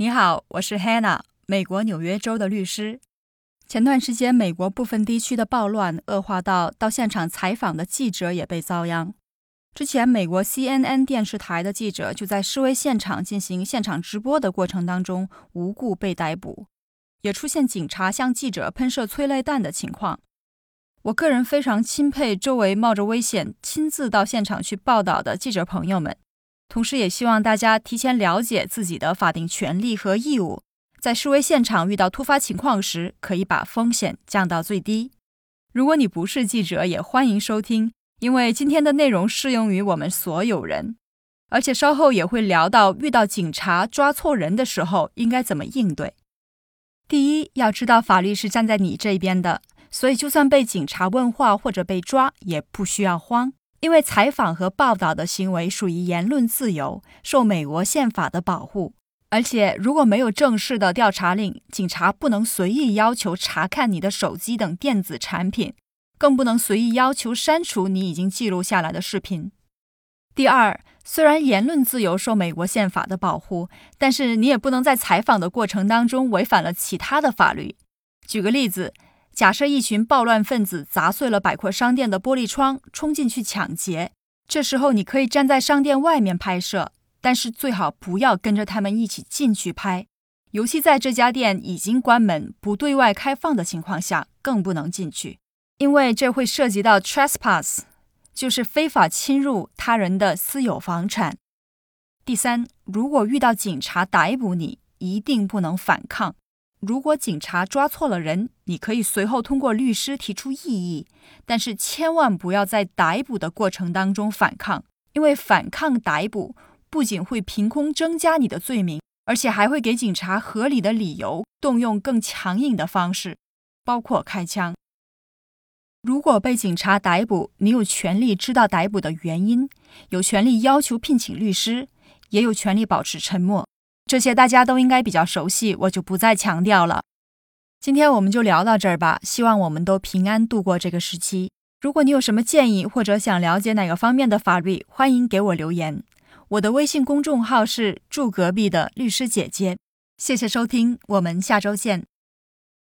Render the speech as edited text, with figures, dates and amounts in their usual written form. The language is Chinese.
你好，我是 Hannah， 美国纽约州的律师。前段时间，美国部分地区的暴乱恶化到现场采访的记者也被遭殃。之前，美国 CNN 电视台的记者就在示威现场进行现场直播的过程当中无故被逮捕，也出现警察向记者喷射催泪弹的情况。我个人非常钦佩周围冒着危险亲自到现场去报道的记者朋友们，同时也希望大家提前了解自己的法定权利和义务，在示威现场遇到突发情况时，可以把风险降到最低。如果你不是记者，也欢迎收听，因为今天的内容适用于我们所有人。而且稍后也会聊到遇到警察抓错人的时候应该怎么应对。第一，要知道法律是站在你这边的，所以就算被警察问话或者被抓，也不需要慌。因为采访和报道的行为属于言论自由，受美国宪法的保护。而且如果没有正式的调查令，警察不能随意要求查看你的手机等电子产品，更不能随意要求删除你已经记录下来的视频。第二，虽然言论自由受美国宪法的保护，但是你也不能在采访的过程当中违反了其他的法律。举个例子，假设一群暴乱分子砸碎了百货商店的玻璃窗，冲进去抢劫，这时候你可以站在商店外面拍摄，但是最好不要跟着他们一起进去拍，尤其在这家店已经关门不对外开放的情况下更不能进去，因为这会涉及到 trespass， 就是非法侵入他人的私有房产。第三，如果遇到警察逮捕你，一定不能反抗。如果警察抓错了人，你可以随后通过律师提出异议，但是千万不要在逮捕的过程当中反抗，因为反抗逮捕不仅会凭空增加你的罪名，而且还会给警察合理的理由动用更强硬的方式，包括开枪。如果被警察逮捕，你有权利知道逮捕的原因，有权利要求聘请律师，也有权利保持沉默。这些大家都应该比较熟悉，我就不再强调了。今天我们就聊到这儿吧，希望我们都平安度过这个时期。如果你有什么建议或者想了解哪个方面的法律，欢迎给我留言。我的微信公众号是住隔壁的律师姐姐。谢谢收听，我们下周见。